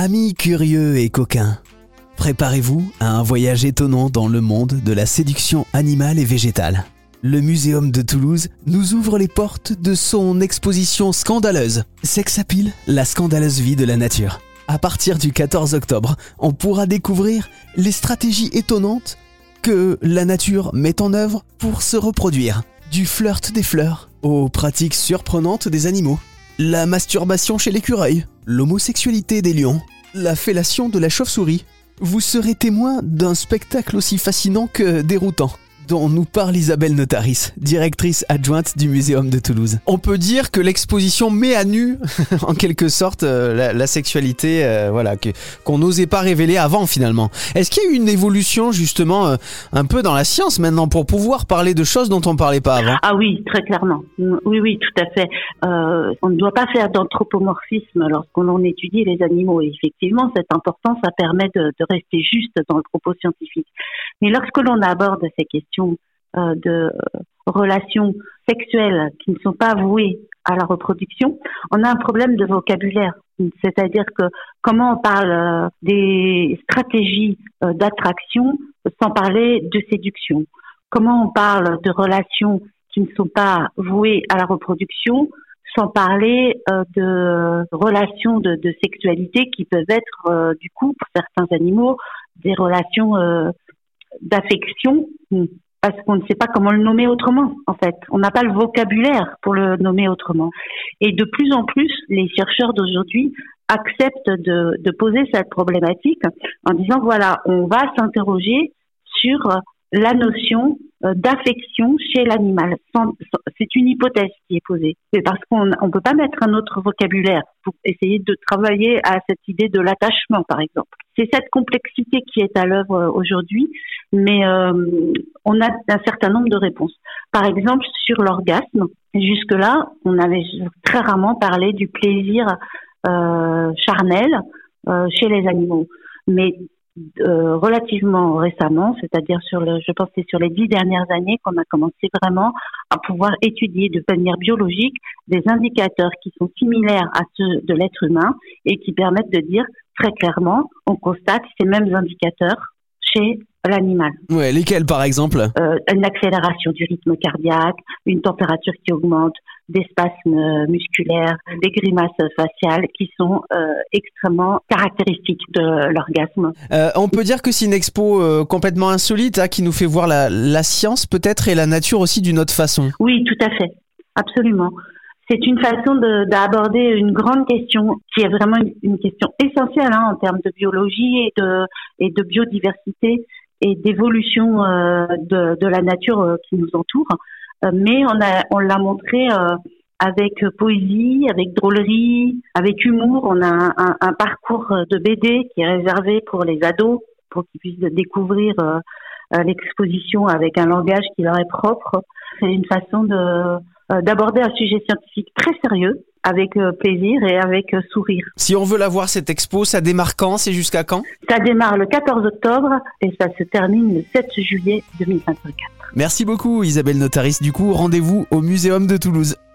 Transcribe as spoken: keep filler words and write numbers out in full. Amis curieux et coquins, préparez-vous à un voyage étonnant dans le monde de la séduction animale et végétale. Le Muséum de Toulouse nous ouvre les portes de son exposition scandaleuse « Sex Appeal, la scandaleuse vie de la nature ». À partir du quatorze octobre, on pourra découvrir les stratégies étonnantes que la nature met en œuvre pour se reproduire. Du flirt des fleurs aux pratiques surprenantes des animaux. La masturbation chez l'écureuil, l'homosexualité des lions, la fellation de la chauve-souris. Vous serez témoin d'un spectacle aussi fascinant que déroutant, dont nous parle Isabelle Notaris, directrice adjointe du Muséum de Toulouse. On peut dire que l'exposition met à nu, en quelque sorte, euh, la, la sexualité euh, voilà, que, qu'on n'osait pas révéler avant, finalement. Est-ce qu'il y a eu une évolution, justement, euh, un peu dans la science, maintenant, pour pouvoir parler de choses dont on ne parlait pas avant ? Ah oui, très clairement. Oui, oui, tout à fait. Euh, on ne doit pas faire d'anthropomorphisme lorsqu'on étudie les animaux. Et effectivement, cette importance, ça permet de, de rester juste dans le propos scientifique. Mais lorsque l'on aborde ces questions, de relations sexuelles qui ne sont pas vouées à la reproduction, on a un problème de vocabulaire. C'est-à-dire que comment on parle des stratégies d'attraction sans parler de séduction ? Comment on parle de relations qui ne sont pas vouées à la reproduction sans parler de relations de, de sexualité qui peuvent être, du coup, pour certains animaux, des relations d'affection, parce qu'on ne sait pas comment le nommer autrement, en fait. On n'a pas le vocabulaire pour le nommer autrement. Et de plus en plus, les chercheurs d'aujourd'hui acceptent de, de poser cette problématique en disant, voilà, on va s'interroger sur la notion d'affection chez l'animal. C'est une hypothèse qui est posée. C'est parce qu'on ne peut pas mettre un autre vocabulaire pour essayer de travailler à cette idée de l'attachement, par exemple. C'est cette complexité qui est à l'œuvre aujourd'hui, mais euh, on a un certain nombre de réponses. Par exemple, sur l'orgasme, jusque-là, on avait très rarement parlé du plaisir euh, charnel euh, chez les animaux. Mais Euh, relativement récemment, c'est-à-dire sur le, je pense que c'est sur les dix dernières années qu'on a commencé vraiment à pouvoir étudier de manière biologique des indicateurs qui sont similaires à ceux de l'être humain et qui permettent de dire très clairement, on constate ces mêmes indicateurs chez l'animal. Ouais, lesquels par exemple ? euh, Une accélération du rythme cardiaque, une température qui augmente, des spasmes musculaires, des grimaces faciales qui sont euh, extrêmement caractéristiques de l'orgasme. Euh, on peut dire que c'est une expo euh, complètement insolite hein, qui nous fait voir la, la science peut-être et la nature aussi d'une autre façon. Oui, tout à fait, absolument. C'est une façon de, d'aborder une grande question qui est vraiment une, une question essentielle hein, en termes de biologie et de, et de biodiversité et d'évolution euh, de, de la nature euh, qui nous entoure. Euh, mais on, a, on l'a montré euh, avec poésie, avec drôlerie, avec humour. On a un, un, un parcours de B D qui est réservé pour les ados, pour qu'ils puissent découvrir euh, l'exposition avec un langage qui leur est propre. C'est une façon de... d'aborder un sujet scientifique très sérieux, avec plaisir et avec sourire. Si on veut la voir, cette expo, ça démarre quand ? C'est jusqu'à quand ? Ça démarre le quatorze octobre et ça se termine le sept juillet deux mille vingt-quatre. Merci beaucoup Isabelle Notaris. Du coup, rendez-vous au Muséum de Toulouse.